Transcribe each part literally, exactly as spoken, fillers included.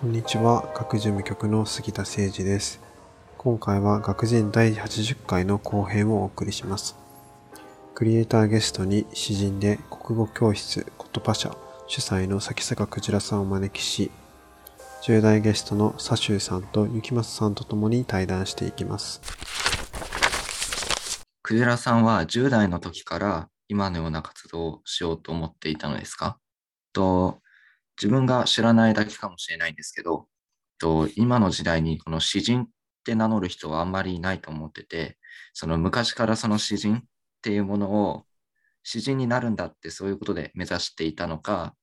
こんにちは、学事務局の杉田誠二です。今回は学人だいはちじゅっかいの後編をお送りします。クリエイターゲストに詩人で国語教室ことぱ社主催の崎坂くじらさんをお招きし、じゅう代ゲストの佐州さんと雪松さんとともに対談していきます。くじらさんはじゅう代の時から今のような活動をしようと思っていたのですか？と自分が知らないだけかもしれないんですけど、と今の時代にこの詩人って名乗る人はあんまりいないと思ってて、その昔からその詩人っていうものを詩人になるんだって、そういうことで目指していたのかっ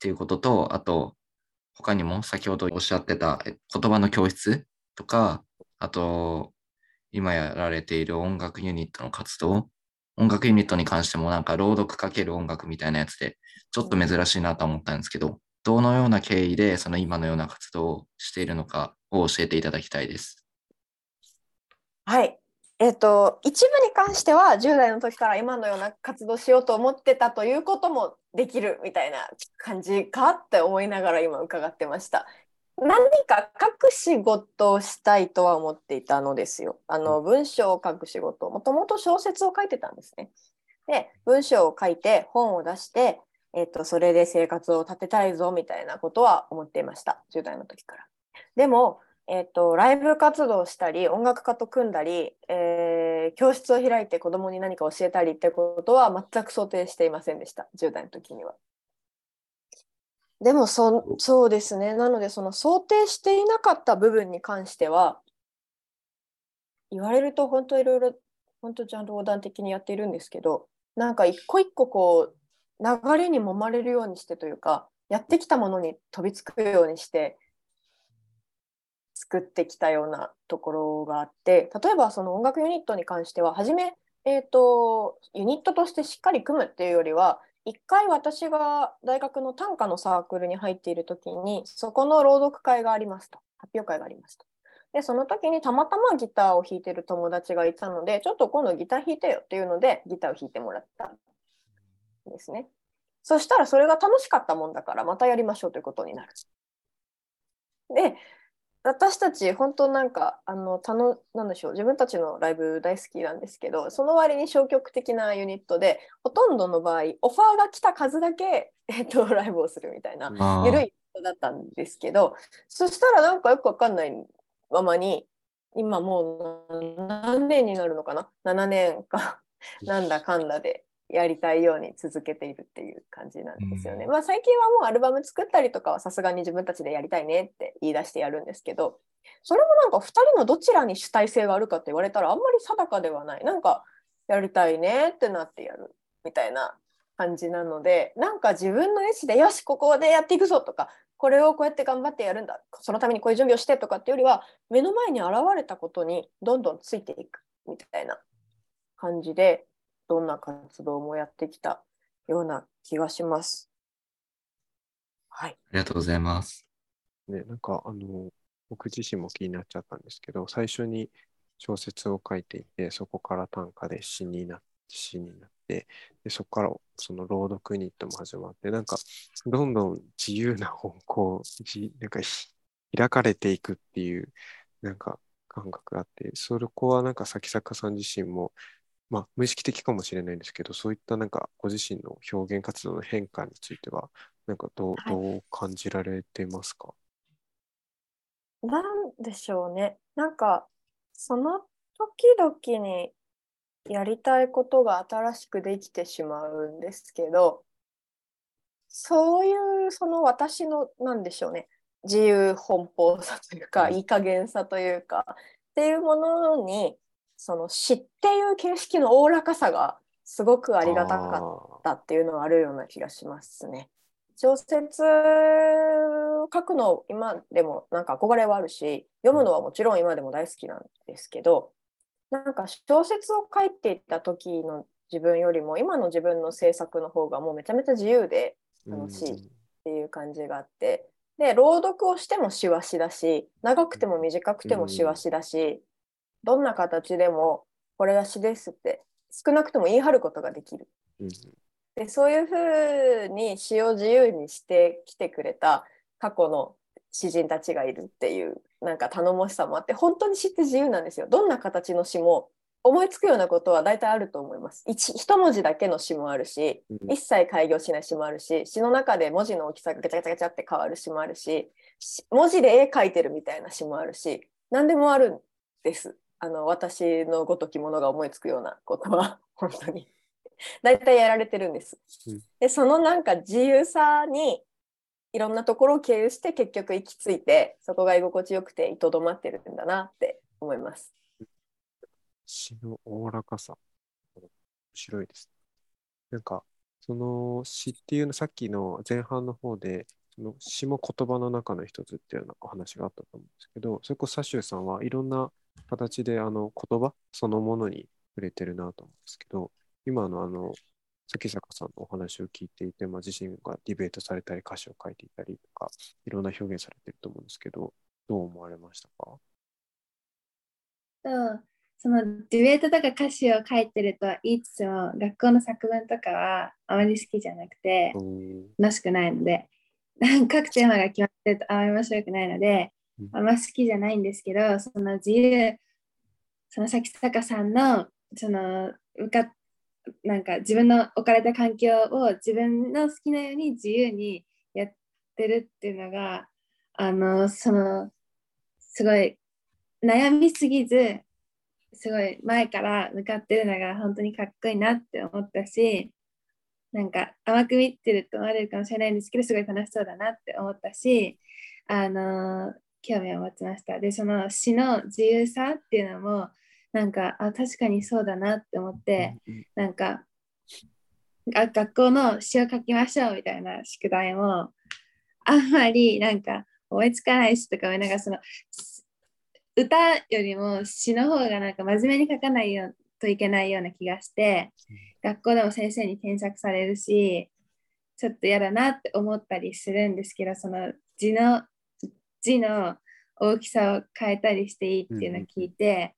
ていうことと、あと他にも先ほどおっしゃってた言葉の教室とか、あと今やられている音楽ユニットの活動、音楽ユニットに関してもなんか朗読かける音楽みたいなやつでちょっと珍しいなと思ったんですけど、どのような経緯でその今のような活動をしているのかを教えていただきたいです。はい、えーと、一部に関してはじゅう代の時から今のような活動しようと思ってたということもできるみたいな感じかって思いながら今伺ってました。何か書く仕事をしたいとは思っていたのですよ。あの文章を書く仕事、もともと小説を書いてたんですね。で、文章を書いて本を出して、えっと、それで生活を立てたいぞみたいなことは思っていました。じゅう代の時から。でも、えっと、ライブ活動したり、音楽家と組んだり、えー、教室を開いて子供に何か教えたりってことは全く想定していませんでした。じゅう代の時には。でも そ, そうですね。なのでその想定していなかった部分に関しては、言われると本当いろいろ本当ちゃんと横断的にやっているんですけど、なんか一個一個こう流れに揉まれるようにしてというか、やってきたものに飛びつくようにして作ってきたようなところがあって、例えばその音楽ユニットに関しては初め、えーと、ユニットとしてしっかり組むっていうよりは、一回私が大学の短歌のサークルに入っているときに、そこの朗読会がありますと、発表会がありますと。で、その時にたまたまギターを弾いてる友達がいたので、ちょっと今度ギター弾いてよっていうので、ギターを弾いてもらったんですね。そしたらそれが楽しかったもんだから、またやりましょうということになる。で、私たち本当なんかあのたのなんでしょう、自分たちのライブ大好きなんですけど、その割に消極的なユニットで、ほとんどの場合オファーが来た数だけ、えっと、ライブをするみたいな緩いユニットだったんですけど、そしたらなんかよくわかんないままに、今もう何年になるのかな、ななねんかなんだかんだでやりたいように続けているっていう感じなんですよね。まあ、最近はもうアルバム作ったりとかはさすがに自分たちでやりたいねって言い出してやるんですけど、それもなんかふたりのどちらに主体性があるかって言われたらあんまり定かではない。なんかやりたいねってなってやるみたいな感じなので、なんか自分の意思でよしここでやっていくぞとか、これをこうやって頑張ってやるんだ、そのためにこういう準備をしてとかっていうよりは、目の前に現れたことにどんどんついていくみたいな感じで、どんな活動もやってきたような気がします。はい。ありがとうございます。ね、なんかあの僕自身も気になっちゃったんですけど、最初に小説を書いていて、そこから短歌で詩になって、詩になって、でそこからその朗読ユニットも始まって、なんかどんどん自由な方向、なんか開かれていくっていうなんか感覚があって、そこはなんか崎坂さん自身もまあ、無意識的かもしれないんですけど、そういったなんかご自身の表現活動の変化についてはなんかどう、はい、どう感じられてますか？なんでしょうね。なんかその時々にやりたいことが新しくできてしまうんですけど、そういうその私のなんでしょうね、自由奔放さというか、はい、いい加減さというかっていうものに、その詩っていう形式のおおらかさがすごくありがたかったっていうのはあるような気がしますね。小説を書くの今でもなんか憧れはあるし、読むのはもちろん今でも大好きなんですけど、なんか小説を書いていた時の自分よりも今の自分の制作の方がもうめちゃめちゃ自由で楽しいっていう感じがあって、で朗読をしても詩は詩だし、長くても短くても詩は詩だし、どんな形でもこれが詩ですって少なくとも言い張ることができる、うん、でそういうふうに詩を自由にしてきてくれた過去の詩人たちがいるっていう、なんか頼もしさもあって、本当に詩って自由なんですよ。どんな形の詩も思いつくようなことは大体あると思います。一、一文字だけの詩もあるし、一切改行しない詩もあるし、詩の中で文字の大きさがガチャガチャガチャって変わる詩もあるし、文字で絵描いてるみたいな詩もあるし、何でもあるんです。あの、私のごときものが思いつくようなことは本当に大体やられてるんです。で、そのなんか自由さにいろんなところを経由して結局行き着いて、そこが居心地よくて居とどまってるんだなって思います。詩のおおらかさ、面白いです。なんかその詩っていうの、さっきの前半の方でその詩も言葉の中の一つっていうようなお話があったと思うんですけど、それこそサシューさんはいろんな形であの言葉そのものに触れてるなと思うんですけど、今のあの月坂さんのお話を聞いていて、まあ、自身がディベートされたり歌詞を書いていたりとかいろんな表現されてると思うんですけど、どう思われましたか？うん、そのデュエットとか歌詞を書いてるとは言いつつも、学校の作文とかはあまり好きじゃなくて楽しくないので、各テーマが決まってるとあまり面白くないので、うん、あんま好きじゃないんですけど、その自由、その先坂さんのその向かなんか自分の置かれた環境を自分の好きなように自由にやってるっていうのが、あのそのすごい悩みすぎず、すごい前から向かってるのが本当にかっこいいなって思ったし、なんか甘く見てると思われるかもしれないんですけど、すごい楽しそうだなって思ったし、あのー、興味を持ちました。で、その詩の自由さっていうのもなんか、あ、確かにそうだなって思って、なんか学校の詩を書きましょうみたいな宿題もあんまりなんか思いつかないしとか、なんかその歌よりも詩の方がなんか真面目に書かないよといけないような気がして、学校でも先生に添削されるし、ちょっと嫌だなって思ったりするんですけど、その字の字の大きさを変えたりしていいっていうのを聞いて、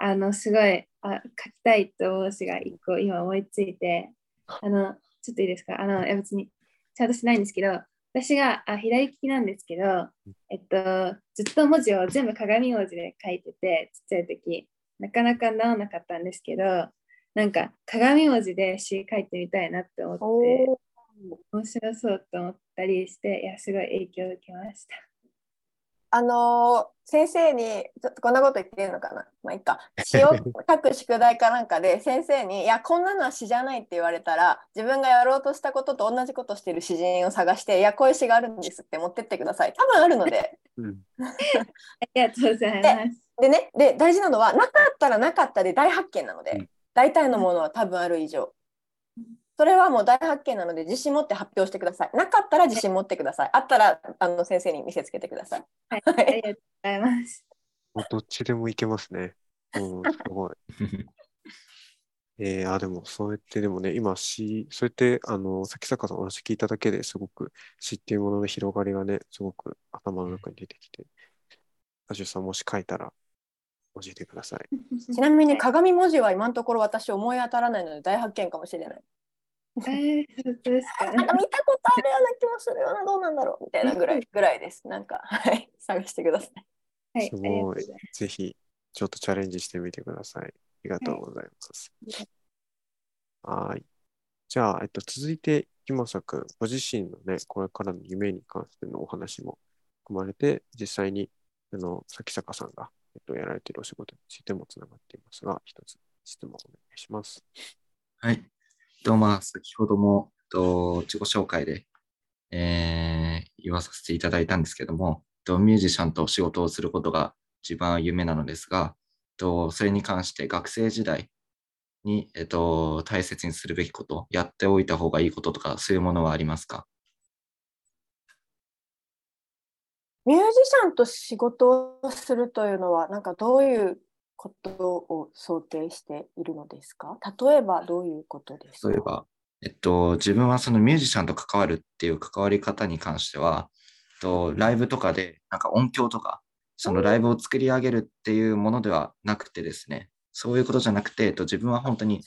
うん、あのすごい、あ、書きたいと思う詩が一個今思いついて、あのちょっといいですか？あの別にちゃんとしないんですけど、私があ左利きなんですけど、えっと、ずっと文字を全部鏡文字で書いてて、ちっちゃい時なかなか直らなかったんですけど、なんか鏡文字で詩書いてみたいなって思って面白そうと思ったりして、いやすごい影響を受けました。あのー、先生にちょっとこんなこと言ってるのかな、まあいいか、詩を書く宿題かなんかで先生に「いやこんなのは詩じゃない」って言われたら、自分がやろうとしたことと同じことしてる詩人を探して「いやこういう詩があるんです」って持ってってください。多分あるので。うん、ありがとうございます。で、でね、で大事なのは、なかったらなかったで大発見なので、大体のものは多分ある以上。それはもう大発見なので、自信持って発表してください。なかったら自信持ってください。あったらあの先生に見せつけてください。はい、ありがとうございます。どっちでもいけますね。うん、すごい。えー、あでもそうやってでもね、今詩、そうやってあの先坂さんお話聞いただけですごく詩っていうものの広がりがね、すごく頭の中に出てきて、サシューさんもし書いたら教えてください。ちなみに鏡文字は今のところ私思い当たらないので大発見かもしれない。えー、そうですかね、なんか見たことあるような気もするような、どうなんだろうみたいなぐらいぐらいです。なんか、はい、探してください。はい、すごい。ぜひちょっとチャレンジしてみてください。ありがとうございます。はい。はい、じゃあ、えっと、続いて今作ご自身のね、これからの夢に関してのお話も含まれて、実際にあの先坂さんが、えっと、やられているお仕事についてもつながっていますが、一つ質問をお願いします。はい。まあ、先ほどもと自己紹介で、えー、言わさせていただいたんですけども、とミュージシャンと仕事をすることが一番夢なのですが、とそれに関して学生時代に、えー、と大切にするべきこと、やっておいた方がいいこととか、そういうものはありますか？ミュージシャンと仕事をするというのは、なんかどういうことを想定しているのですか？例えばどういうことですか？例えば、えっと、自分はそのミュージシャンと関わるっていう関わり方に関しては、えっと、ライブとかでなんか音響とかそのライブを作り上げるっていうものではなくてですね、そういうことじゃなくて、えっと、自分は本当に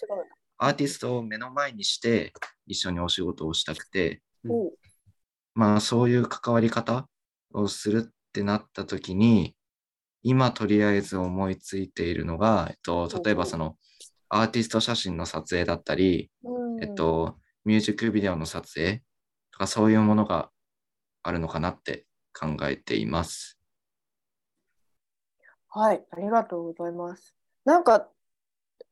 アーティストを目の前にして一緒にお仕事をしたくて、うん、まあそういう関わり方をするってなった時に、今とりあえず思いついているのが、えっと、例えばそのアーティスト写真の撮影だったり、うん、えっと、ミュージックビデオの撮影とか、そういうものがあるのかなって考えています。はい、ありがとうございます。なんか、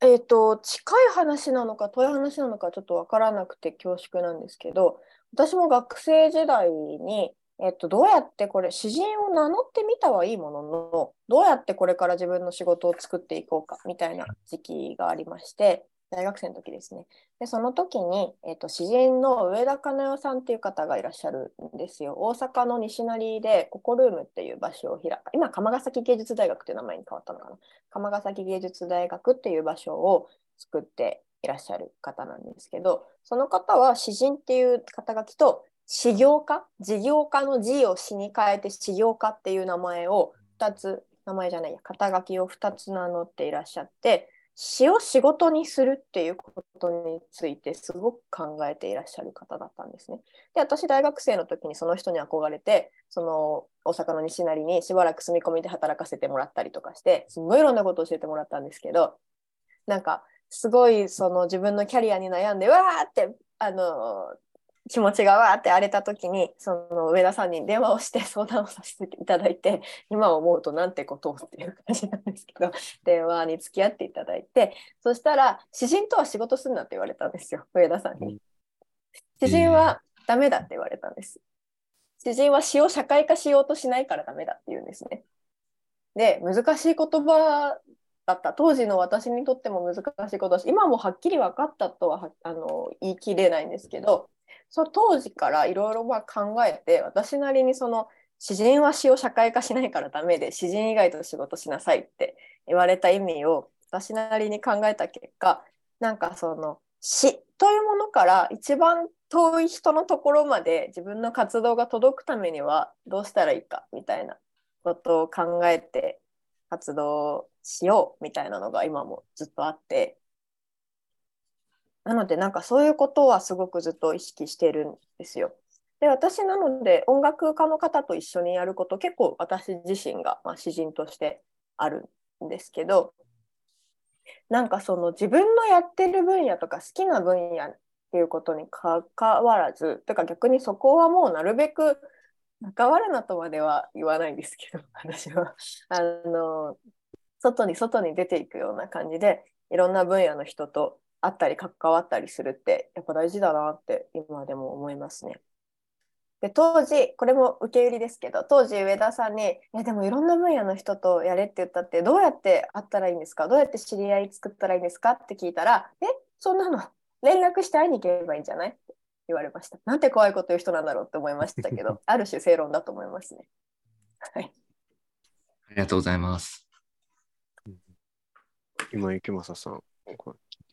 えーと、近い話なのか遠い話なのかちょっと分からなくて恐縮なんですけど、私も学生時代に、えっと、どうやってこれ詩人を名乗ってみたはいいものの、どうやってこれから自分の仕事を作っていこうかみたいな時期がありまして、大学生の時ですね。でその時に、えっと、詩人の上田かな代さんっていう方がいらっしゃるんですよ。大阪の西成でココルームっていう場所を開く、今鎌ヶ崎芸術大学っていう名前に変わったのかな、鎌ヶ崎芸術大学っていう場所を作っていらっしゃる方なんですけど、その方は詩人っていう肩書きと詩業家、事業家の字を詩に変えて詩業家っていう名前をふたつ、名前じゃないや、肩書きをふたつ名乗っていらっしゃって、詩を仕事にするっていうことについてすごく考えていらっしゃる方だったんですね。で、私大学生の時にその人に憧れて、その大阪の西成にしばらく住み込みで働かせてもらったりとかして、すごいいろんなことを教えてもらったんですけど、なんかすごいその自分のキャリアに悩んで、わーってあの気持ちがわーって荒れた時に、その上田さんに電話をして相談をさせていただいて、今思うとなんてことをっていう感じなんですけど、電話に付き合っていただいて、そしたら詩人とは仕事すんなって言われたんですよ、上田さんに。詩人はダメだって言われたんです。詩人は詩を社会化しようとしないからダメだって言うんですね。で、難しい言葉だった。当時の私にとっても難しいことだし、今もはっきり分かったとは、はあの言い切れないんですけど、その当時からいろいろ考えて、私なりにその詩人は詩を社会化しないからダメで、詩人以外と仕事しなさいって言われた意味を私なりに考えた結果、なんかその詩というものから一番遠い人のところまで自分の活動が届くためにはどうしたらいいかみたいなことを考えて活動しようみたいなのが今もずっとあって、なのでなんかそういうことはすごくずっと意識しているんですよ。で、私なので音楽家の方と一緒にやること、結構私自身がまあ詩人としてあるんですけど、なんかその自分のやってる分野とか好きな分野っていうことにかかわらず、とか逆にそこはもうなるべく関わるなとまでは言わないんですけど、私はあの外に外に出ていくような感じでいろんな分野の人とあったり関わったりするってやっぱ大事だなって今でも思いますね。で、当時これも受け売りですけど、当時上田さんに「でもいろんな分野の人とやれ」って言ったって、どうやって会ったらいいんですか、どうやって知り合い作ったらいいんですかって聞いたら「え、そんなの連絡して会いに行ければいいんじゃない?」って言われました。なんて怖いこと言う人なんだろうって思いましたけどある種正論だと思いますね。はい、ありがとうございます。今池正さん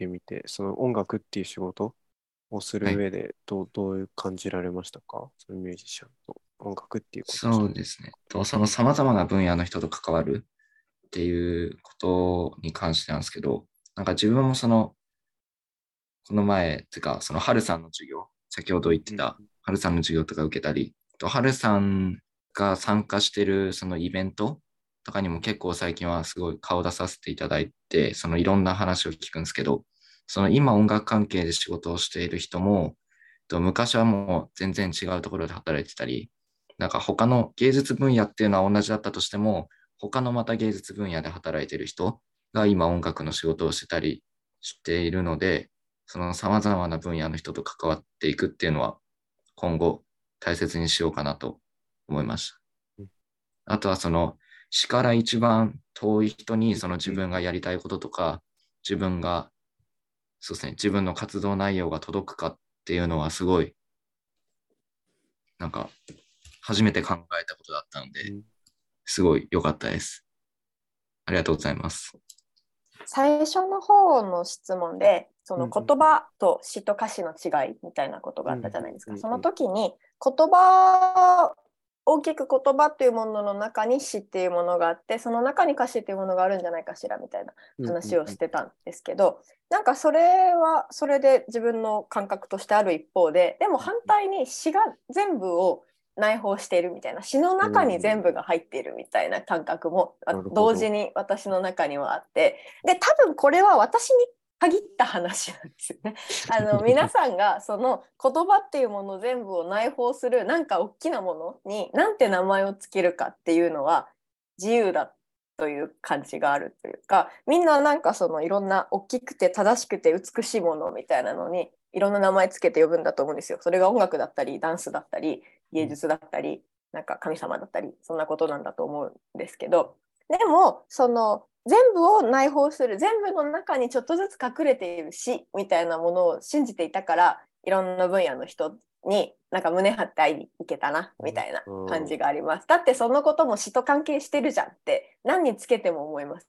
みて、その音楽っていう仕事をする上でどう、はい、どういう感じられましたか、そのミュージシャンと音楽っていうこと。そうですね、そのさまざまな分野の人と関わるっていうことに関してなんですけど、なんか自分もそのこの前っていうか、その春さんの授業、先ほど言ってた春さんの授業とか受けたり、うん、春さんが参加してるそのイベントとかにも結構最近はすごい顔出させていただいて、そのいろんな話を聞くんですけど、その今音楽関係で仕事をしている人も、昔はもう全然違うところで働いてたり、なんか他の芸術分野っていうのは同じだったとしても、他のまた芸術分野で働いている人が今音楽の仕事をしてたりしているので、その様々な分野の人と関わっていくっていうのは今後大切にしようかなと思いました。あとはその詩から一番遠い人にその自分がやりたいこととか、自分がそうですね、自分の活動内容が届くかっていうのはすごいなんか初めて考えたことだったので、すごい良かったです。ありがとうございます。最初の方の質問でその言葉と詩と歌詞の違いみたいなことがあったじゃないですか。その時に言葉大きく言葉というものの中に詩っていうものがあって、その中に歌詞っていうものがあるんじゃないかしらみたいな話をしてたんですけど、うんうんうん、なんかそれはそれで自分の感覚としてある一方で、でも反対に詩が全部を内包しているみたいな、詩の中に全部が入っているみたいな感覚も同時に私の中にはあって、で多分これは私に限った話なんですよね。あの皆さんがその言葉っていうもの全部を内包するなんか大きなものになんて名前をつけるかっていうのは自由だという感じがあるというか、みんななんかそのいろんな大きくて正しくて美しいものみたいなのにいろんな名前つけて呼ぶんだと思うんですよ。それが音楽だったりダンスだったり芸術だったりなんか神様だったり、そんなことなんだと思うんですけど、でもその全部を内包する、全部の中にちょっとずつ隠れている詩みたいなものを信じていたから、いろんな分野の人になんか胸張って会いに行けたなみたいな感じがあります。だってそのことも詩と関係してるじゃんって何につけても思います。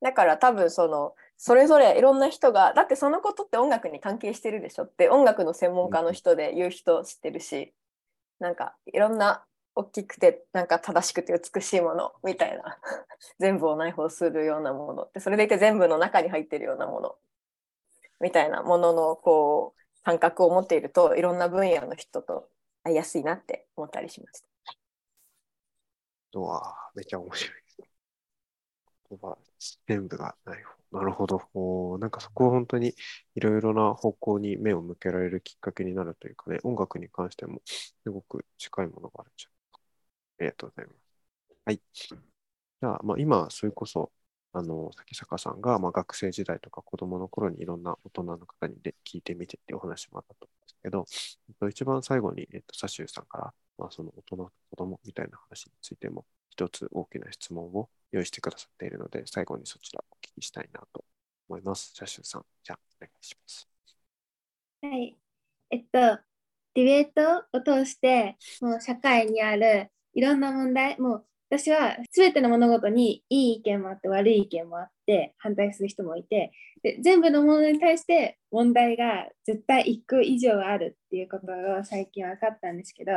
だから多分そのそれぞれいろんな人が、だってそのことって音楽に関係してるでしょって音楽の専門家の人で言う人知ってるし、なんかいろんな大きくてなんか正しくて美しいものみたいな全部を内包するようなものって、それでいて全部の中に入ってるようなものみたいなもののこう感覚を持っていると、いろんな分野の人と会いやすいなって思ったりしました。うわー、めっちゃ面白いです。全部が内包、なるほど。お、なんかそこは本当にいろいろな方向に目を向けられるきっかけになるというかね、音楽に関してもすごく近いものがあるんじゃないか。ありがとうございます。はい。じゃあ、まあ、今それこそあの崎坂さんが、まあ、学生時代とか子どもの頃にいろんな大人の方にで聞いてみてっていうお話もあったと思うんですけど、一番最後に、えっと、サシューさんから、まあ、その大人と子どもみたいな話についても一つ大きな質問を用意してくださっているので、最後にそちらお聞きしたいなと思います。サシューさん、じゃあお願いします。はい、えっとディベートを通してもう社会にあるいろんな問題、もう私は全ての物事にいい意見もあって悪い意見もあって反対する人もいて、で全部のものに対して問題が絶対いっこ以上あるっていうことが最近分かったんですけど、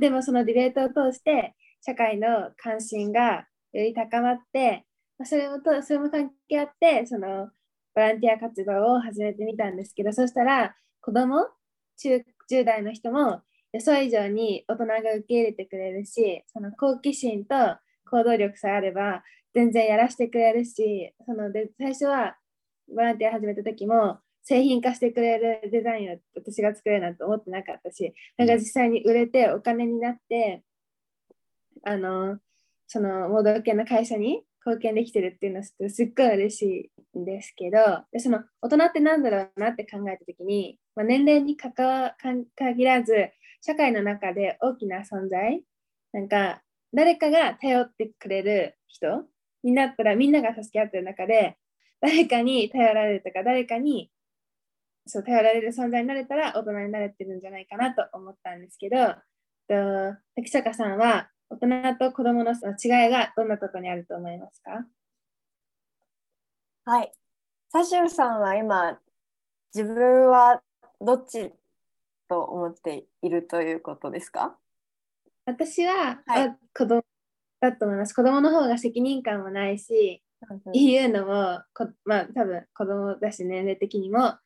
でもそのディベートを通して社会の関心がより高まって、それもとそれも関係あってそのボランティア活動を始めてみたんですけど、そしたら子どもじゅう代の人も予想以上に大人が受け入れてくれるし、その好奇心と行動力さえあれば全然やらせてくれるし、そので最初はボランティア始めた時も製品化してくれるデザインを私が作れるなんて思ってなかったし、なんか実際に売れてお金になってあのその盲導犬の会社に貢献できてるっていうのはすっごい嬉しいんですけど、でその大人ってなんだろうなって考えた時に、まあ、年齢に関わ限らず社会の中で大きな存在、なんか誰かが頼ってくれる人になったら、みんなが助け合ってる中で誰かに頼られるとか、誰かにそう頼られる存在になれたら大人になれてるんじゃないかなと思ったんですけど、と滝坂さんは大人と子どもの違いがどんなところにあると思いますか？はい、サシューさんは今自分はどっちと思っているということですか？私は、はい、子供だと思います。子供の方が責任感もないし、言うのもこ、まあ、多分子供だし年齢的にも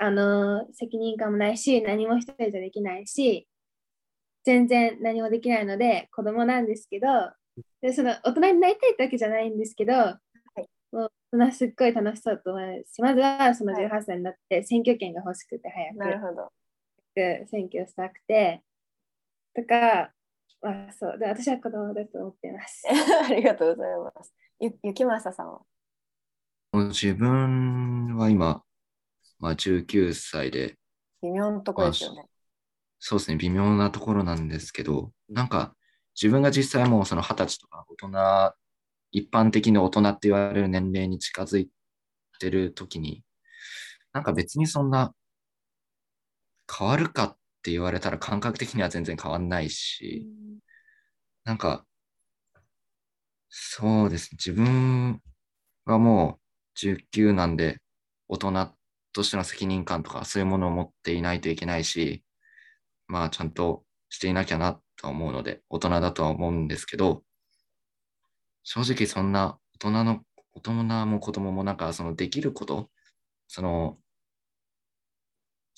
あの責任感もないし、何も一人じゃできないし、全然何もできないので子供なんですけど、でその大人になりたいってわけじゃないんですけど、はい、もう大人すっごい楽しそうと思います。まずはそのじゅうはっさいになって選挙権が欲しくて早く、なるほど、選挙したくてとか、まあ、そうで私は子供だと思っていますありがとうございます。ゆ、ゆきまささんは？自分は今、まあ、じゅうきゅうさいで微妙なところですよね、まあ、そうですね、微妙なところなんですけど、なんか自分が実際もうそのはたちとか大人、一般的に大人って言われる年齢に近づいてる時に、なんか別にそんな変わるかって言われたら感覚的には全然変わんないし、なんかそうですね、自分はもうじゅうきゅうなんで大人としての責任感とかそういうものを持っていないといけないし、まあちゃんとしていなきゃなと思うので大人だとは思うんですけど、正直そんな大人の大人も子供もなんかそのできること、その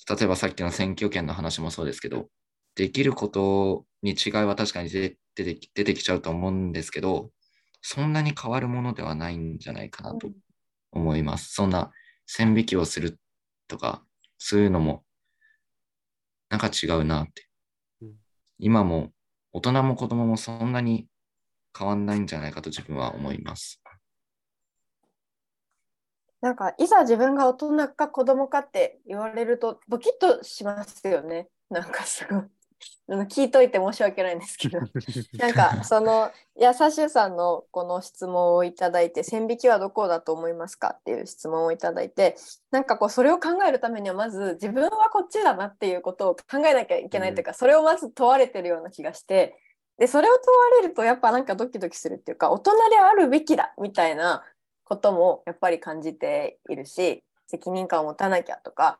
例えばさっきの選挙権の話もそうですけど、できることに違いは確かに出てき、出てきちゃうと思うんですけど、そんなに変わるものではないんじゃないかなと思います。そんな線引きをするとか、そういうのもなんか違うなって。今も大人も子供もそんなに変わんないんじゃないかと自分は思います。なんかいざ自分が大人か子供かって言われるとドキッとしますよね。なんかすごい聞いといて申し訳ないんですけどなんかそのやさしゅさんのこの質問をいただいて、線引きはどこだと思いますかっていう質問をいただいて、なんかこうそれを考えるためにはまず自分はこっちだなっていうことを考えなきゃいけないというか、うん、それをまず問われてるような気がして、でそれを問われるとやっぱなんかドキドキするっていうか、大人であるべきだみたいなこともやっぱり感じているし、責任感を持たなきゃとか、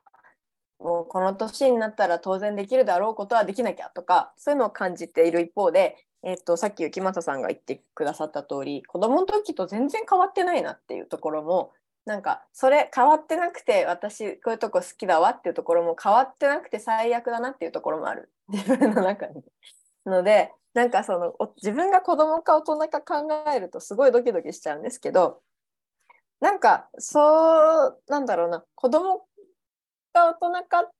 もうこの年になったら当然できるだろうことはできなきゃとか、そういうのを感じている一方で、えー、とさっき雪政さんが言ってくださった通り、子どもの時と全然変わってないなっていうところも、なんかそれ変わってなくて私こういうとこ好きだわっていうところも、変わってなくて最悪だなっていうところもある、自分の中に。のでなんかその自分が子どもか大人か考えるとすごいドキドキしちゃうんですけど、なんかそうなんだろうな、子供か大人かっ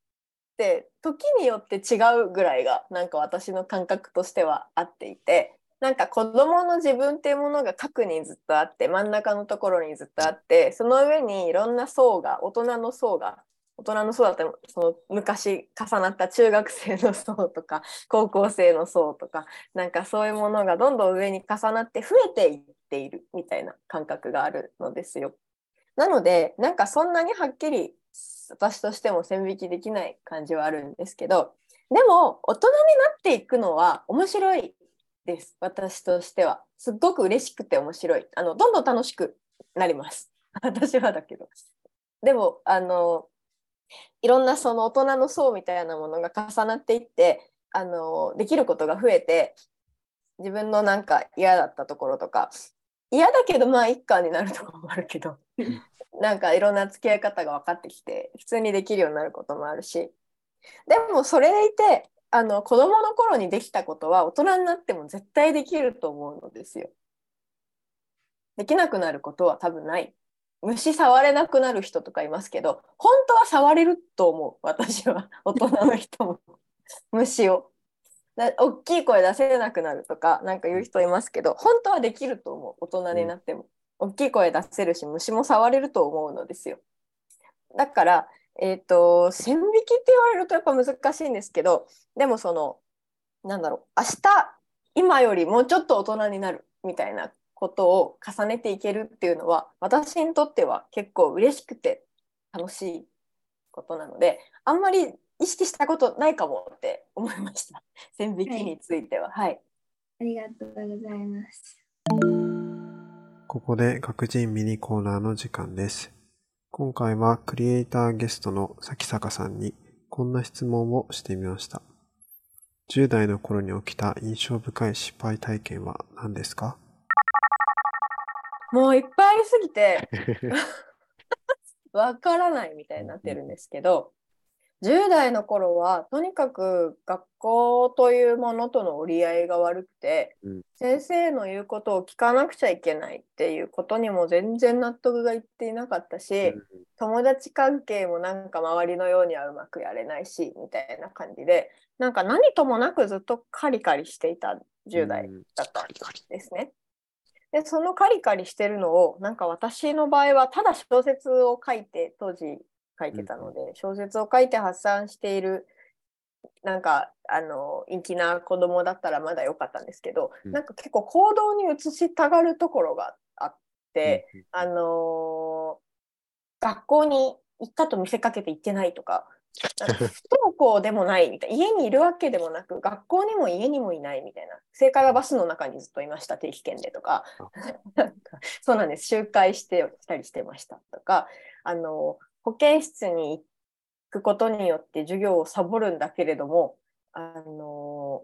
て時によって違うぐらいがなんか私の感覚としてはあっていて、なんか子供の自分っていうものが核にずっとあって、真ん中のところにずっとあって、その上にいろんな層が、大人の層が、大人の層だったらその昔重なった中学生の層とか高校生の層とか、なんかそういうものがどんどん上に重なって増えていってているみたいな感覚があるのですよ。なのでなんかそんなにはっきり私としても線引きできない感じはあるんですけど、でも大人になっていくのは面白いです。私としてはすっごく嬉しくて面白い、あのどんどん楽しくなります、私はだけど。でもあのいろんなその大人の層みたいなものが重なっていって、あのできることが増えて、自分のなんか嫌だったところとか、嫌だけどまあ一貫になるところもあるけどなんかいろんな付き合い方が分かってきて、普通にできるようになることもあるし、でもそれでいて、あの子どもの頃にできたことは大人になっても絶対できると思うのですよ。できなくなることは多分ない。虫触れなくなる人とかいますけど、本当は触れると思う、私は。大人の人も虫を大きい声出せなくなるとかなんか言う人いますけど、本当はできると思う、大人になっても、うん、大きい声出せるし虫も触れると思うのですよ。だから、えーと、線引きって言われるとやっぱ難しいんですけど、でもそのなんだろう、明日今よりもうちょっと大人になるみたいなことを重ねていけるっていうのは、私にとっては結構嬉しくて楽しいことなので、あんまり意識したことないかもって思いました。線引きについては、はい。はい、ありがとうございます。ここで各人ミニコーナーの時間です。今回はクリエイターゲストの咲坂さんにこんな質問をしてみました。じゅう代の頃に起きた印象深い失敗体験は何ですか？もういっぱいありすぎてわからないみたいになってるんですけど、じゅう代の頃はとにかく学校というものとの折り合いが悪くて、うん、先生の言うことを聞かなくちゃいけないっていうことにも全然納得がいっていなかったし、うん、友達関係もなんか周りのようにはうまくやれないしみたいな感じで、なんか何ともなくずっとカリカリしていたじゅう代だったんですね。でそのカリカリしてるのを、なんか私の場合はただ小説を書いて、当時書いてたので、小説を書いて発散している、なんかあの陰気な子供だったらまだ良かったんですけど、うん、なんか結構行動に移したがるところがあって、うん、あのー、学校に行ったと見せかけて行ってないとか、なんか不登校でもないみたいな、家にいるわけでもなく学校にも家にもいないみたいな、正解はバスの中にずっといました定期券でとかなんかそうなんです、集会してしたりしてましたとか、あのー保健室に行くことによって授業をサボるんだけれども、あの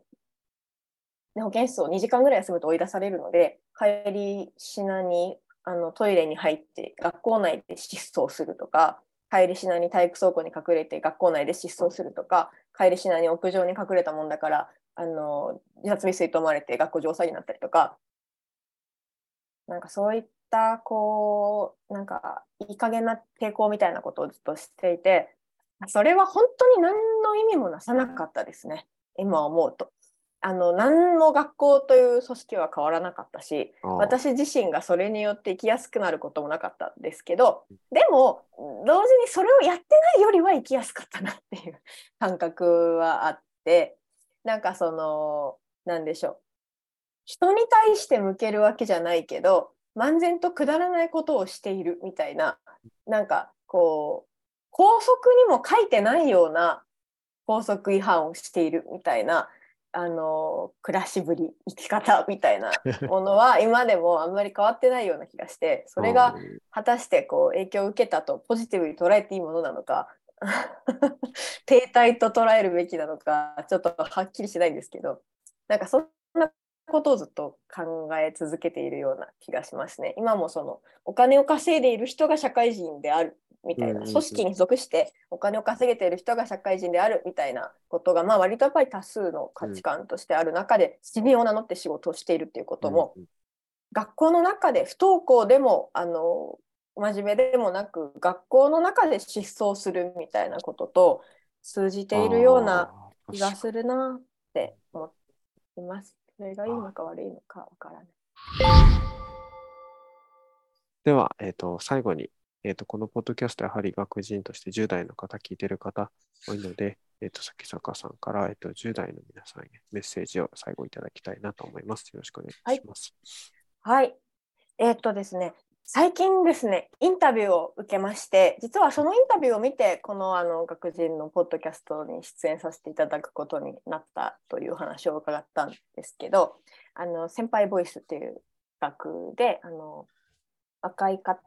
ー、保健室をにじかんぐらい休むと追い出されるので、帰りしなにあのトイレに入って学校内で失踪するとか、帰りしなに体育倉庫に隠れて学校内で失踪するとか、帰りしなに屋上に隠れたもんだから、あの自殺未遂と思われて学校上騒ぎになったりとか、なんかそういったこうなんかいい加減な抵抗みたいなことをずっとしていて、それは本当に何の意味もなさなかったですね、今思うと。あの何も学校という組織は変わらなかったし、私自身がそれによって生きやすくなることもなかったんですけど、でも同時にそれをやってないよりは生きやすかったなっていう感覚はあって、なんかその何でしょう、人に対して向けるわけじゃないけど漫然とくだらないことをしているみたいな、なんかこう校則にも書いてないような校則違反をしているみたいな、あの暮らしぶり、生き方みたいなものは今でもあんまり変わってないような気がして、それが果たしてこう影響を受けたとポジティブに捉えていいものなのか停滞と捉えるべきなのかちょっとはっきりしないんですけど、なんかそんなことをずっと考え続けているような気がしますね。今もそのお金を稼いでいる人が社会人であるみたいな、組織に属してお金を稼げている人が社会人であるみたいなことが、まあ割とやっぱり多数の価値観としてある中で、市民を名乗って仕事をしているっていうことも、学校の中で不登校でもあの真面目でもなく学校の中で失踪するみたいなことと通じているような気がするなって思います。それがいいのか悪いのかわからない。では、えーと、最後にえー、とこのポッドキャストやはり学人としてじゅう代の方聞いている方多いので、えー、と先坂さんから、えー、とじゅう代の皆さんへメッセージを最後いただきたいなと思います。よろしくお願いします。はい、はい、えー、っとですね最近ですねインタビューを受けまして、実はそのインタビューを見てこ の, あの学人のポッドキャストに出演させていただくことになったという話を伺ったんですけど、あの先輩ボイスという学であの若い方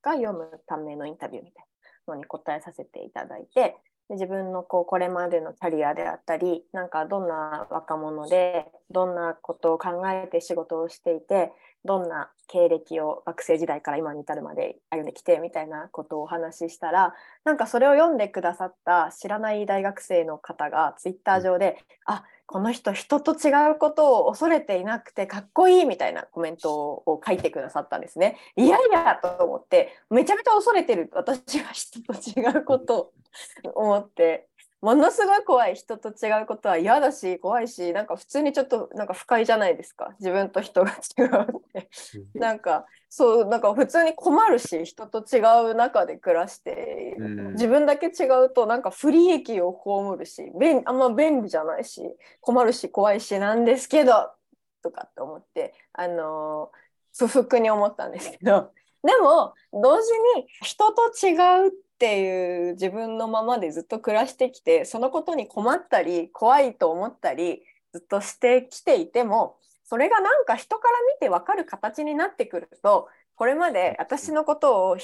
が読むためのインタビューみたいなのに答えさせていただいて、で自分のこうこれまでのキャリアであったり、なんかどんな若者でどんなことを考えて仕事をしていて、どんな経歴を学生時代から今に至るまで歩んできてみたいなことをお話ししたら、なんかそれを読んでくださった知らない大学生の方がツイッター上で、あ、この人人と違うことを恐れていなくてかっこいいみたいなコメントを書いてくださったんですね。いやいやと思って、めちゃめちゃ恐れてる私は人と違うことを思って、ものすごい怖い、人と違うことは嫌だし怖いし、なんか普通にちょっとなんか不快じゃないですか、自分と人が違うってなんかそう、なんか普通に困るし、人と違う中で暮らして自分だけ違うとなんか不利益を被るし、便あんま便利じゃないし困るし怖いしなんですけどとかって思って、あのー、不服に思ったんですけど、でも同時に人と違うってっていう自分のままでずっと暮らしてきて、そのことに困ったり怖いと思ったりずっとしてきていても、それがなんか人から見て分かる形になってくると、これまで私のことを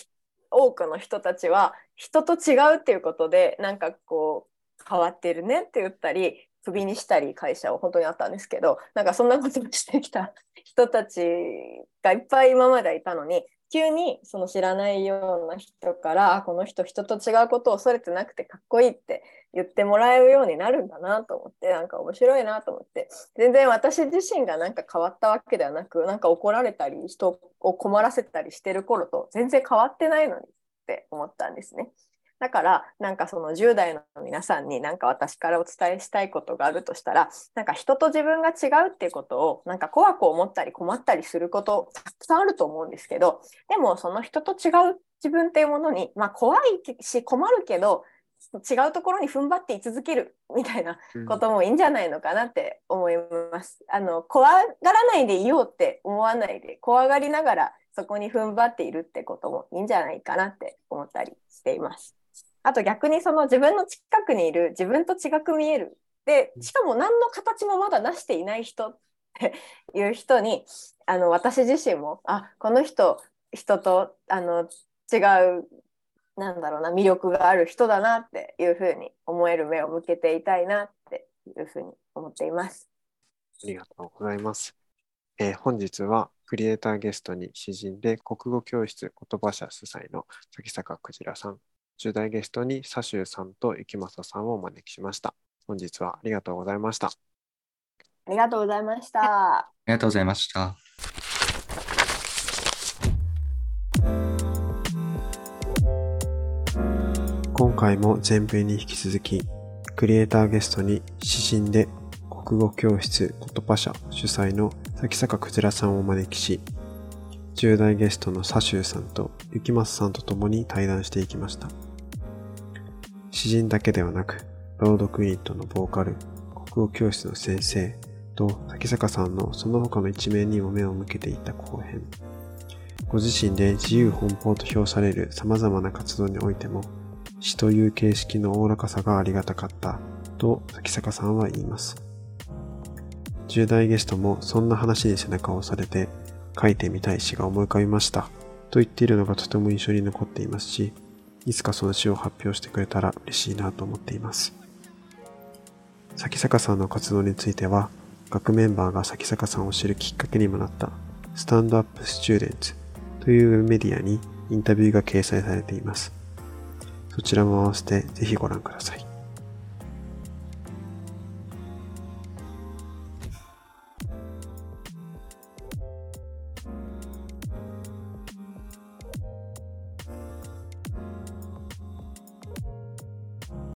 多くの人たちは人と違うっていうことでなんかこう変わってるねって言ったりクビにしたり、会社を本当にあったんですけど、なんかそんなことをしてきた人たちがいっぱい今までいたのに、急にその知らないような人からこの人人と違うことを恐れてなくてかっこいいって言ってもらえるようになるんだなと思って、なんか面白いなと思って、全然私自身がなんか変わったわけではなく、なんか怒られたり人を困らせたりしてる頃と全然変わってないのにって思ったんですね。だからなんかそのじゅう代の皆さんになんか私からお伝えしたいことがあるとしたら、なんか人と自分が違うっていうことをなんか怖く思ったり困ったりすることたくさんあると思うんですけど、でもその人と違う自分っていうものに、まあ怖いし困るけど違うところに踏ん張って居続けるみたいなこともいいんじゃないのかなって思います、うん、あの怖がらないでいようって思わないで、怖がりながらそこに踏ん張っているってこともいいんじゃないかなって思ったりしています。あと逆にその自分の近くにいる、自分と違く見えるで、しかも何の形もまだなしていない人っていう人に、あの私自身もあこの人人とあの違うなんだろうな魅力がある人だなっていうふうに思える目を向けていたいなっていうふうに思っています。ありがとうございます。えー、本日はクリエイターゲストに詩人で国語教室言葉社主催の先坂くじらさん、重大ゲストに佐州さんと雪政さんをお招きしました。本日はありがとうございました。ありがとうございました。ありがとうございました。今回も前編に引き続き、クリエイターゲストに指針で国語教室ことぱ社主催の崎坂くずらさんをお招きし、重大ゲストの佐州さんと雪政さんと共に対談していきました。詩人だけではなく、朗読ユニットのボーカル、国語教室の先生と崎坂さんのその他の一面にも目を向けていた後編。ご自身で自由奔放と評される様々な活動においても、詩という形式のおおらかさがありがたかったと崎坂さんは言います。重大ゲストもそんな話に背中を押されて書いてみたい詩が思い浮かびましたと言っているのがとても印象に残っていますし、いつかその詩を発表してくれたら嬉しいなと思っています。崎坂さんの活動については、学メンバーが崎坂さんを知るきっかけにもなったスタンドアップスチューデンツというメディアにインタビューが掲載されています。そちらも合わせてぜひご覧ください。